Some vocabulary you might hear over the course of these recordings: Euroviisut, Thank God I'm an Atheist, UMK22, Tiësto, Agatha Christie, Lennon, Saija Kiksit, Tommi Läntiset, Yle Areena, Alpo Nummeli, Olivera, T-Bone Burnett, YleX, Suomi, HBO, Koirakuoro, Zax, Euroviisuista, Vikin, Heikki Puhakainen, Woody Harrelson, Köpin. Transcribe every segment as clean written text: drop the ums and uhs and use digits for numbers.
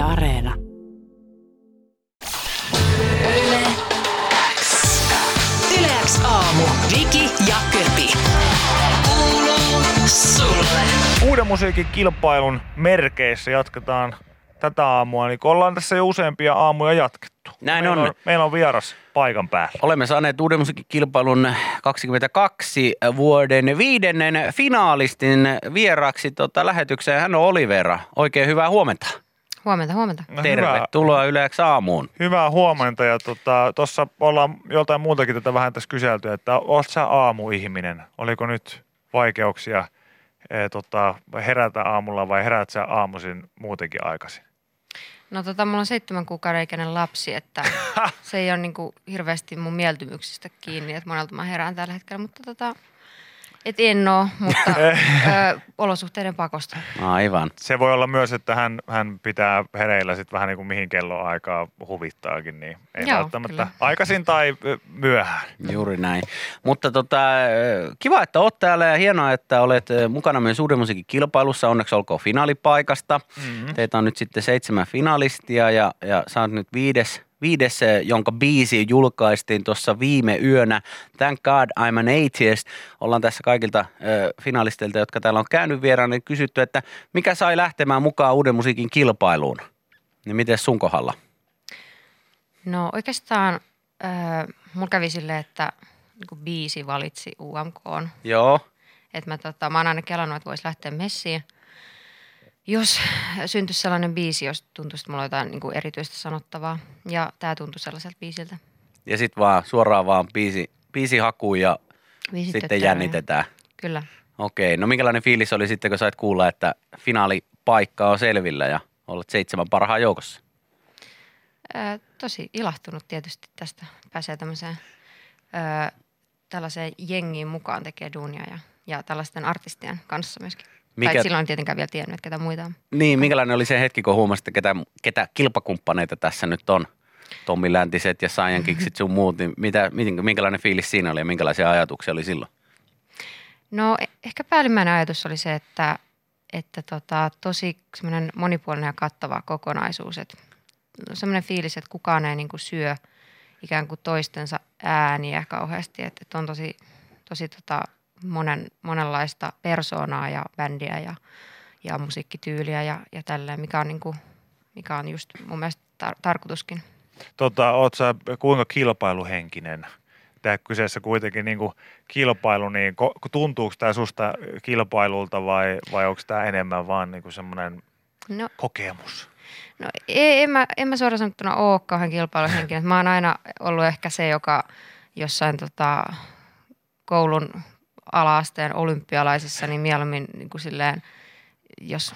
Yle Areena. YleX aamu. Viki ja Köpi. Kuuluu sulle. Uuden musiikin kilpailun merkeissä jatketaan tätä aamua, niin ollaan tässä jo useampia aamuja jatkettu. Näin meillä on. Meillä on vieras paikan päällä. Olemme saaneet uuden musiikin kilpailun 22 vuoden 5. finaalistin vieraksi lähetykseen. Hän on Olivera. Oikein hyvää huomenta. Huomenta. No, tervetuloa YleX aamuun. Hyvää huomenta ja tuossa ollaan joltain muutakin tätä vähän tässä kyselty, että olet sä aamuihminen? Oliko nyt vaikeuksia herätä aamulla vai herät sä aamuisin muutenkin aikaisin? No mulla on 7 kuukauden ikäinen lapsi, että se ei ole niinku hirveästi mun mieltymyksistä kiinni, että monelta mä herään tällä hetkellä, mutta olosuhteiden pakosta. Aivan. Se voi olla myös, että hän pitää hereillä sitten vähän niin kuin mihin kelloaikaa huvittaakin, niin ei välttämättä kyllä. Aikaisin tai myöhään. Juuri näin. Mutta kiva, että oot täällä ja hienoa, että olet mukana myös uuden musiikin kilpailussa. Onneksi olkoon finaalipaikasta. Mm-hmm. Teitä on nyt sitten 7 finalistia ja sä oot nyt 5., jonka biisi julkaistiin tuossa viime yönä, Thank God I'm an Atheist. Ollaan tässä kaikilta finalisteilta, jotka täällä on käynyt vieraan, niin kysytty, että mikä sai lähtemään mukaan uuden musiikin kilpailuun? Niin miten sun kohdalla? No oikeastaan mulla kävi silleen, että niin biisi valitsi UMK:n. Joo. Että mä oon aina kelannut, että voisi lähteä messiin. Jos syntyisi sellainen biisi, jos tuntuisi, että mulla on jotain niin kuin erityistä sanottavaa. Ja tää tuntui sellaiselta biisiltä. Ja sit vaan suoraan biisi hakuun ja biisi sitten töttöön. Jännitetään. Kyllä. Okei, no minkälainen fiilis oli sitten, kun sait kuulla, että finaalipaikka on selvillä ja olet 7 parhaan joukossa? Tosi ilahtunut tietysti tästä. Pääsee tällaiseen jengiin mukaan tekee duunia ja tällaisten artistien kanssa myöskin. Tai silloin tietenkään vielä tiennyt, että ketä muita on. Niin, minkälainen oli se hetki, kun huomasit, että ketä kilpakumppaneita tässä nyt on? Tommi Läntiset ja Saijan Kiksit sun muut. Niin minkälainen fiilis siinä oli ja minkälaisia ajatuksia oli silloin? No ehkä päällimmäinen ajatus oli se, että tosi semmoinen monipuolinen ja kattava kokonaisuus. Että semmoinen fiilis, että kukaan ei niin kuin syö ikään kuin toistensa ääniä kauheasti. Että on tosi monenlaista persoonaa ja bändiä ja musiikkityyliä ja tälleen, mikä on just mun mielestä tarkoituskin. Oot sä kuinka kilpailuhenkinen? Tää kyseessä kuitenkin niinku kilpailu, niin tuntuuko tää susta kilpailulta vai onko tää enemmän vaan niinku semmoinen kokemus? No ei, en mä suoraan sanottuna ole kauhean kilpailuhenkinen. Mä oon aina ollut ehkä se, joka jossain koulun ala-asteen olympialaisissa, niin mieluummin niin kuin silleen, jos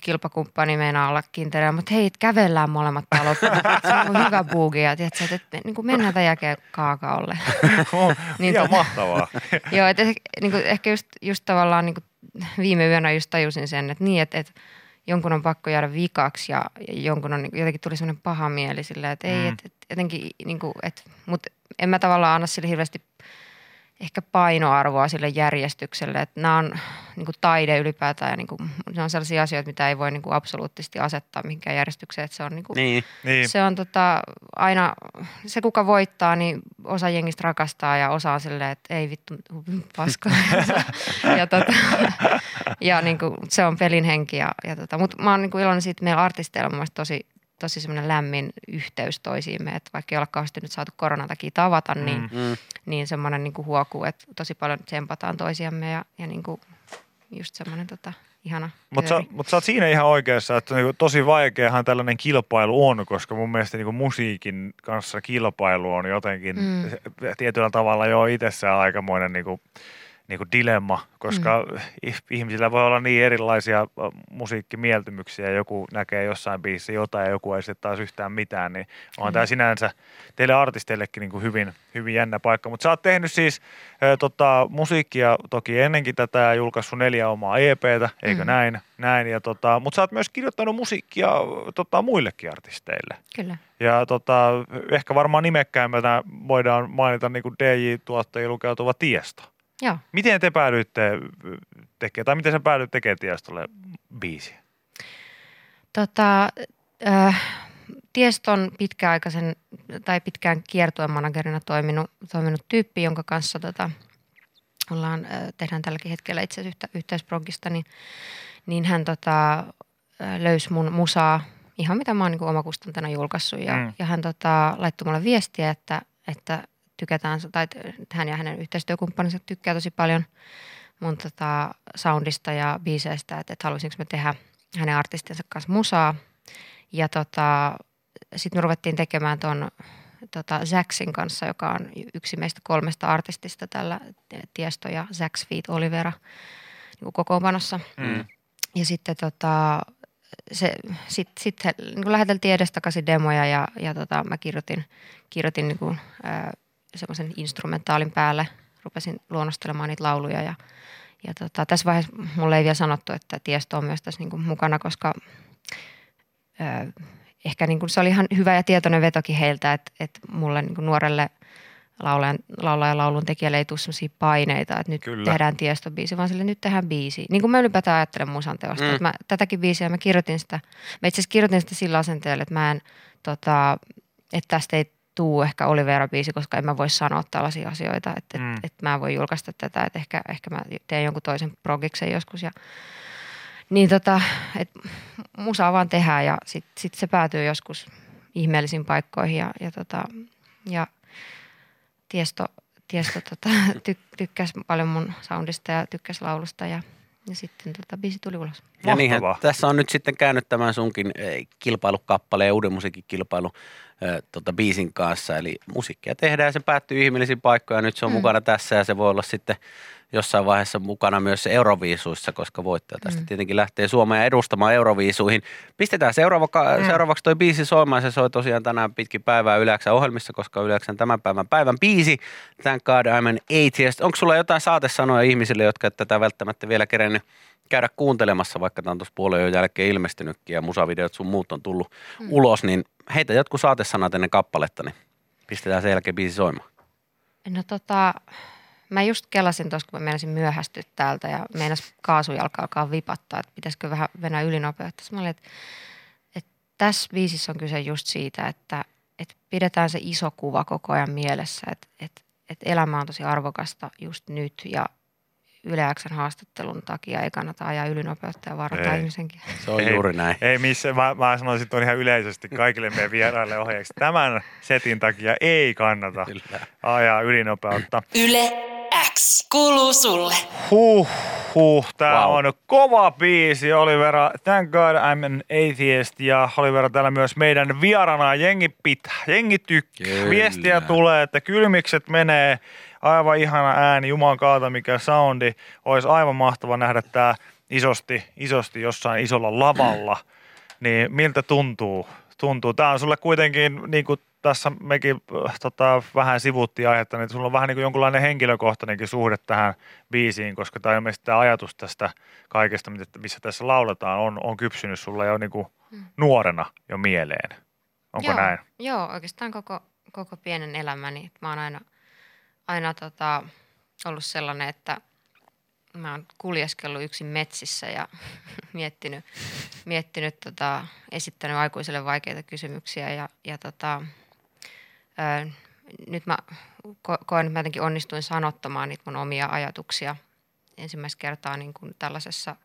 kilpakumppani meinaa olla kintereellä, mutta hei, kävellään molemmat täällä loppuun. Se on hyvä buugi ja tiedätkö, että niin kuin mennään tämän jälkeen kaakaolle. Niin, ihan mahtavaa. Joo, että niin kuin, ehkä just tavallaan niin kuin viime yönä just tajusin sen, että jonkun on pakko jäädä vikaksi ja jonkun on, jotenkin tuli semmoinen paha mieli silleen, että ei, että jotenkin, niin kuin, että, mutta en mä tavallaan anna sille hirveästi ehkä painoarvoa sille järjestykselle, että nämä on niin kuin taide ylipäätään ja niin kuin, ne on sellaisia asioita, mitä ei voi niin kuin absoluuttisesti asettaa mihinkään järjestykseen, että se on, niin kuin, niin. Se on aina, se kuka voittaa, niin osa jengistä rakastaa ja osa on silleen, että ei vittu, paska. ja niin kuin, se on pelin henki ja mutta mä oon niin kuin iloinen siitä, että meillä artisteilla on mun mielestä tosi semmoinen lämmin yhteys toisiimme, että vaikka ei ole kauheasti nyt saatu koronan takia tavata, niin semmoinen niin kuin huokuu, että tosi paljon tsempataan toisiamme ja niin kuin just semmoinen ihana. Mutta sä oot siinä ihan oikeassa, että tosi vaikeahan tällainen kilpailu on, koska mun mielestä niin kuin musiikin kanssa kilpailu on jotenkin tietyllä tavalla jo itsessään aikamoinen niin kuin dilemma, koska ihmisillä voi olla niin erilaisia musiikkimieltymyksiä, joku näkee jossain biisissä jotain ja joku ei sitten taas yhtään mitään, niin on tämä sinänsä teille artisteillekin niin kuin hyvin, hyvin jännä paikka. Mutta sä oot tehnyt siis musiikkia toki ennenkin tätä ja julkaissut 4 omaa EPtä, eikö näin, ja mutta sä oot myös kirjoittanut musiikkia muillekin artisteille. Kyllä. Ja ehkä varmaan nimekkäimmänä voidaan mainita niin kuin DJ-tuottajia lukeutuva Tiësto. Joo. Miten te päädyitte tekemään, tai miten sä päädyit tekemään Tiëstolle biisiä? Tieston pitkäaikaisen tai pitkään kiertuemanagerina toiminut tyyppi, jonka kanssa tehdään tälläkin hetkellä itse asiassa yhteisprogista, niin hän löysi mun musaa, ihan mitä mä oon niin kuin omakustantana julkaissut. Ja hän laittoi mulle viestiä, että tykätään, tai hän ja hänen yhteistyökumppaninsa tykkää tosi paljon mun soundista ja biiseistä, että haluaisinko mä tehdä hänen artistinsa kanssa musaa. Ja sitten me ruvettiin tekemään ton Zaxin kanssa, joka on yksi meistä kolmesta artistista tällä Tiësto ja Zax feat. Olivera niin kokoonpanossa. Mm. Ja sitten sit niin läheteltiin edestakaisin demoja ja mä kirjoitin niin semmoisen instrumentaalin päälle. Rupesin luonnostelemaan niitä lauluja ja tässä vaiheessa mulle ei vielä sanottu, että Tiësto on myös tässä niin mukana, koska ehkä niin kuin se oli ihan hyvä ja tietoinen vetokin heiltä, että mulle niin kuin nuorelle laulun tekijälle ei tule sellaisia paineita, että nyt tehdään Tiësto-biisi, vaan sille nyt tehdään biisi. Niin kuin mä ylipäätään ajattelen musan teosta. Mm. Että tätäkin biisiä mä kirjoitin sitä. Mä itse asiassa kirjoitin sitä sillä asenteella, että mä en, että tästä ei tuu ehkä Olivera-biisi, koska en mä voi sanoa tällaisia asioita, että mä en voi julkaista tätä, että ehkä mä teen jonkun toisen progiksen joskus ja niin että musaa vaan tehdään ja sit se päätyy joskus ihmeellisiin paikkoihin ja Tiësto tykkäsi paljon mun soundista ja tykkäsi laulusta ja sitten biisi tuli ulos. Ja niinhän, tässä on nyt sitten käynyt tämän sunkin kilpailukappaleen, uuden musiikin kilpailu biisin kanssa, eli musiikkia tehdään ja se päättyy ihmeellisiin paikkoihin ja nyt se on mukana tässä ja se voi olla sitten jossain vaiheessa mukana myös Euroviisuissa, koska voittaja tästä tietenkin lähtee Suomea edustamaan Euroviisuihin. Pistetään seuraavaksi toi biisi soimaan. Se soi tosiaan tänään pitkin päivää YleX:n ohjelmissa, koska YleX:n tämän päivän biisi, Thank God I'm an Atheist. Onko sulla jotain saatesanoja ihmisille, jotka tätä välttämättä vielä kerennyt käydä kuuntelemassa, vaikka tämä on tuossa puolen jo jälkeen ilmestynytkin ja musavideot sun muut on tullut ulos, niin heitä jotkut saatesanat ennen kappaletta, niin pistetään sen jälkeen biisi soimaan. No mä just kelasin tuossa, kun mä meinasin myöhästyä täältä ja meinas kaasujalka alkaa vipattaa, että pitäisikö vähän mennä ylinopeutta. Mä olin, että tässä biisissä on kyse just siitä, että pidetään se iso kuva koko ajan mielessä, että elämä on tosi arvokasta just nyt ja YleX:n haastattelun takia ei kannata ajaa ylinopeutta ja varata ihmisenkin. Se on juuri näin. Ei missään, mä sanoisin tuon ihan yleisesti kaikille meidän vieraille ohjeeksi. Tämän setin takia ei kannata ajaa ylinopeutta. YleX kuuluu sulle. Tää on kova biisi, Olivera. Thank God I'm an Atheist. Ja Olivera täällä myös meidän vierana. Jengi tykkää. Viestiä tulee, että kylmikset menee. Aivan ihana ääni, juman kautta mikä soundi. Olisi aivan mahtava nähdä tämä isosti jossain isolla lavalla. Niin miltä tuntuu? Tämä on sulle kuitenkin, niin kuin tässä mekin vähän sivuttiin aihetta, niin sulla on vähän niin kuin jonkunlainen henkilökohtainenkin suhde tähän biisiin, koska tämä ilmeisesti tämä ajatus tästä kaikesta, missä tässä lauletaan, on kypsynyt sulle jo niin kuin nuorena jo mieleen. Onko näin? Joo, oikeastaan koko pienen elämäni. Mä oon aina ollut sellainen, että mä oon kuljeskellut yksin metsissä ja miettinyt esittänyt aikuisille vaikeita kysymyksiä ja nyt mä koen, että mä jotenkin onnistuin sanottamaan niitä mun omia ajatuksia ensimmäistä kertaa niin kuin tällaisessa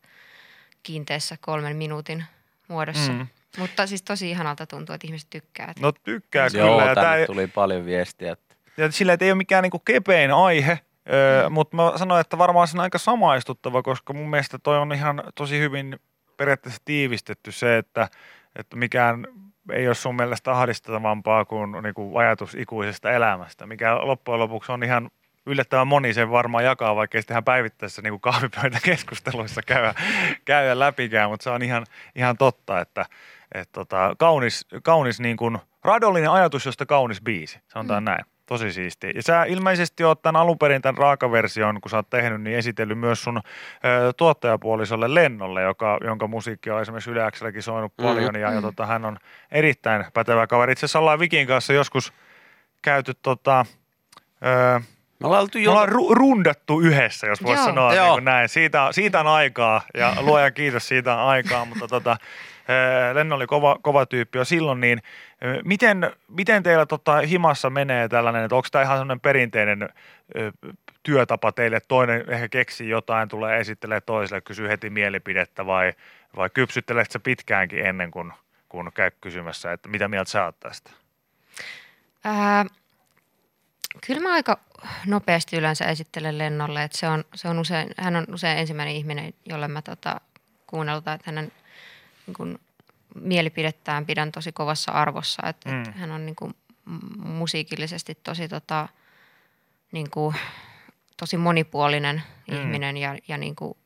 kiinteässä 3 minuutin muodossa. Mm. Mutta siis tosi ihanalta tuntuu, että ihmiset tykkää. No tykkää kyllä. Joo, tänne tuli paljon viestiä. Ja silleen, että ei ole mikään niinku kepein aihe, mutta mä sanoin, että varmaan se on aika samaistuttava, koska mun mielestä toi on ihan tosi hyvin periaatteessa tiivistetty se, että mikään ei ole sun mielestä ahdistavampaa kuin niinku ajatus ikuisesta elämästä, mikä loppujen lopuksi on ihan yllättävän moni sen varmaan jakaa, vaikka ei sitä ihan päivittäisissä niinku kahvipöytäkeskusteluissa käydä läpikään, mutta se on ihan totta, että kaunis niin kuin raadollinen ajatus, josta kaunis biisi, sanotaan näin. Tosi siistiä. Ja sä ilmeisesti oot tämän alunperin tämän raakaversion, kun sä oot tehnyt, niin esitellyt myös sun tuottajapuolisolle Lennolle, jonka musiikki on esimerkiksi YleX:lläkin soinut paljon. Ja hän on erittäin pätevä kaveri. Itse asiassa ollaan Vikin kanssa joskus käyty me ollaan rundattu yhdessä, jos voisi sanoa niin näin. Siitä on aikaa ja luojan kiitos, siitä on aikaa, mutta Lennon oli kova tyyppi jo silloin, niin miten teillä himassa menee tällainen, että onko tämä ihan sellainen perinteinen työtapa teille, että toinen ehkä keksii jotain, tulee esittelee toiselle, kysyy heti mielipidettä vai kypsyttelet sä pitkäänkin ennen kuin käy kysymässä, että mitä mieltä sä oot tästä? Kyllä mä aika nopeasti yleensä esittelen Lennolle, että hän on usein ensimmäinen ihminen, jolle mä kuunneltaan, että hänen niin kuin, mielipidettään pidän tosi kovassa arvossa, että et hän on niin kuin, musiikillisesti tosi, niin kuin, tosi monipuolinen ihminen ja niin kuin,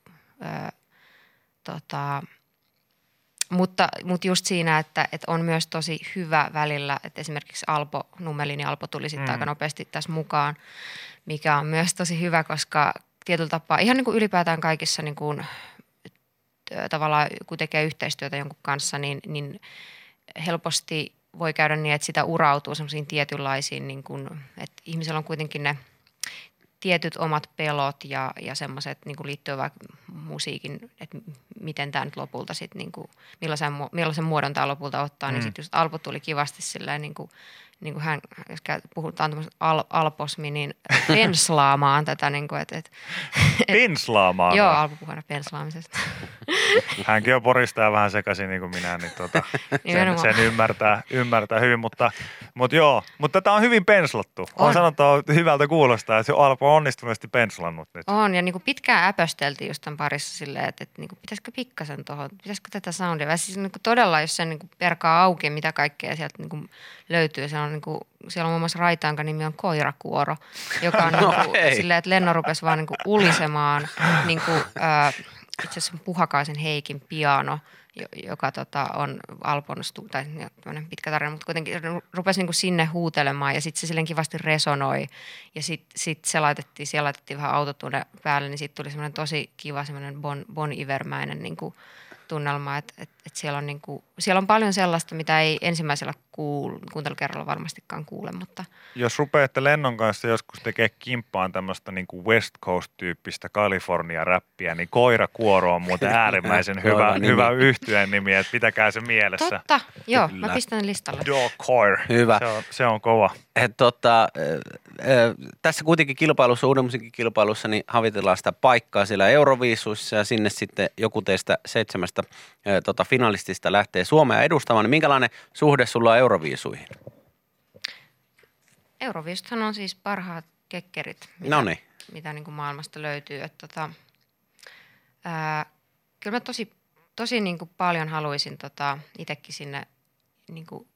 Mutta just siinä, että on myös tosi hyvä välillä, että esimerkiksi Alpo Nummeli, niin Alpo tuli sitten aika nopeasti tässä mukaan, mikä on myös tosi hyvä, koska tietyllä tapaa ihan niin kuin ylipäätään kaikissa niin kuin, tavallaan kun tekee yhteistyötä jonkun kanssa, niin helposti voi käydä niin, että sitä urautuu semmoisiin tietynlaisiin, niin kuin, että ihmisellä on kuitenkin ne tietyt omat pelot ja semmoiset niin kuin liittyy vaikka musiikin, että miten tämä nyt lopulta sitten, niin kuin, millaisen muodon tämä lopulta ottaa, niin sitten just Alpo tuli kivasti silleen, niin kuin hän, jos puhutaan tämmöistä alposmi, niin penslaamaan tätä. Niin kuin, penslaamaan? Joo, Alpo puhuu aina penslaamisesta. Hänkin on poristaa vähän sekaisin niin kuin minä, niin sen ymmärtää hyvin, mutta tätä on hyvin penslattu. On sanottu hyvältä kuulostaa, että Alpo on onnistuneesti penslannut nyt. On, ja niin kuin pitkään äpösteltiin just tämän parissa silleen, että niin kuin, pitäisikö pikkasen tuohon, pitäisikö tätä soundia. Siis niin kuin todella, jos sen niin kuin perkaa auki, mitä kaikkea sieltä niin kuin löytyy. Siellä on muun muassa raita, jonka nimi on Koirakuoro, joka on niin silleen, että Lennon rupesi vaan niin kuin ulisemaan niin kuin, itse asiassa Puhakaisen Heikin piano, joka on Alpon tai tämmöinen pitkä tarina, mutta kuitenkin rupesi niin kuin sinne huutelemaan ja sitten se silleen kivasti resonoi ja sitten siellä laitettiin vähän autotune päälle, niin sitten tuli semmoinen tosi kiva semmoinen Bon Iver-mäinen niin kuin tunnelma, että siellä on paljon sellaista, mitä ei ensimmäisellä kuuntelukerralla varmastikaan kuule, mutta... Jos rupeatte Lennon kanssa joskus tekee kimppaan tämmöistä niin kuin West Coast-tyyppistä Kalifornia-räppiä, niin Koirakuoro on muuten äärimmäisen hyvä yhtyeen nimi, että pitäkää se mielessä. Totta, joo, kyllä. Mä pistän listalle. Joo, Koir. Hyvä. Se on kova. Tässä kuitenkin kilpailussa, uuden musiikin kilpailussa, niin havitellaan sitä paikkaa siellä Euroviisuissa ja sinne sitten joku teistä 7 finalistista lähtee Suomea edustamaan. Niin minkälainen suhde sulla on Euroviisuihin? Euroviisuthan on siis parhaat kekkerit, mitä niin kuin maailmasta löytyy. Kyllä mä tosi niin kuin paljon haluaisin itsekin sinne niin kuin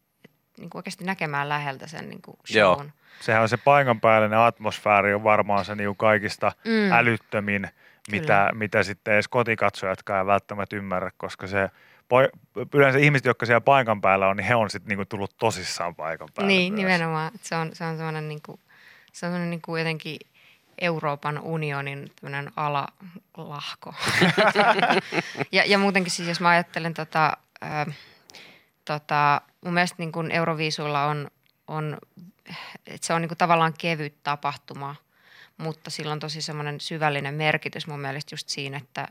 oikeasti näkemään läheltä sen niin kuin shown. Joo. Sehän on se paikan päällä, ne atmosfääri on varmaan se niin kuin kaikista älyttömin, mitä sitten edes kotikatsojatkaan ei välttämättä ymmärrä, koska se... Yleensä ihmiset, jotka siellä paikan päällä on, niin he on sitten niinku tullut tosissaan paikan päälle. Niin, myös. Nimenomaan. Se on semmoinen niinku, se on jotenkin Euroopan unionin tämmöinen alalahko. ja muutenkin siis, jos mä ajattelen mun mielestä niinku Euroviisuilla on että se on niinku tavallaan kevyt tapahtuma, mutta sillä on tosi semmoinen syvällinen merkitys mun mielestä just siinä, että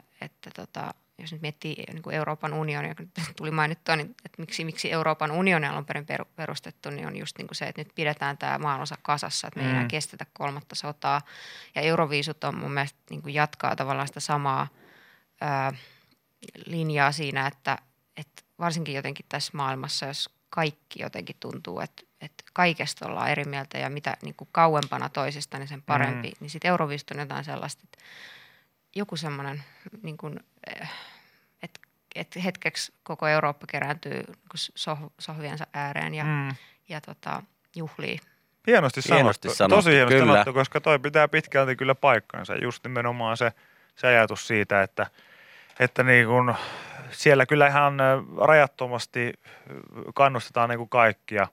jos nyt miettii niin kuin Euroopan unionia, kun tuli mainittua, niin että miksi Euroopan unioni on alun perin perustettu, niin on just niin kuin se, että nyt pidetään tämä maanosa kasassa, että me ei enää kestetä 3. sotaa. Ja Euroviisut on mun mielestä niin kuin jatkaa tavallaan sitä samaa linjaa siinä, että varsinkin jotenkin tässä maailmassa, jos kaikki jotenkin tuntuu, että kaikesta ollaan eri mieltä ja mitä niin kuin kauempana toisesta, niin sen parempi. Niin sitten Euroviisut on jotain sellaista, että joku semmoinen... Niin kuin, että hetkeksi koko Eurooppa kerääntyy sohviensa ääreen ja juhlii. Hienosti sanottu. Tosi hienosti kyllä. Sanottu, koska toi pitää pitkälti kyllä paikkansa. Just nimenomaan se ajatus siitä, että niin kun siellä kyllä ihan rajattomasti kannustetaan niin kuin kaikkia.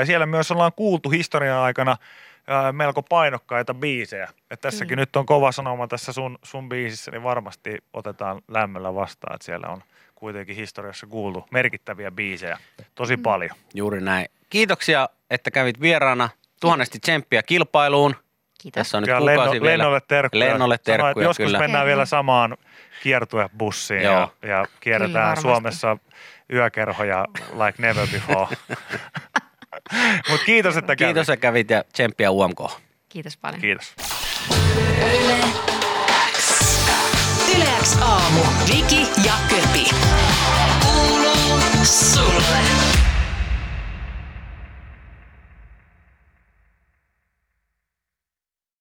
Ja siellä myös ollaan kuultu historian aikana melko painokkaita biisejä. Et tässäkin nyt on kova sanoma tässä sun biisissä, niin varmasti otetaan lämmöllä vastaan, että siellä on kuitenkin historiassa kuultu merkittäviä biisejä tosi paljon. Juuri näin. Kiitoksia, että kävit vieraana. Tuhannesti tsemppiä kilpailuun. Kiitos. Tässä on nyt kuukausi vielä. Lennolle terkkuja. Sanoin, joskus mennään vielä samaan kiertuebussiin ja kierretään Suomessa yökerhoja like never before. Mut kiitos, että kävit. Kiitos, että kävit ja tsemppiä UMK. Kiitos paljon. Kiitos. YleX aamu. Viki ja Köpi. Kuuluu sulle.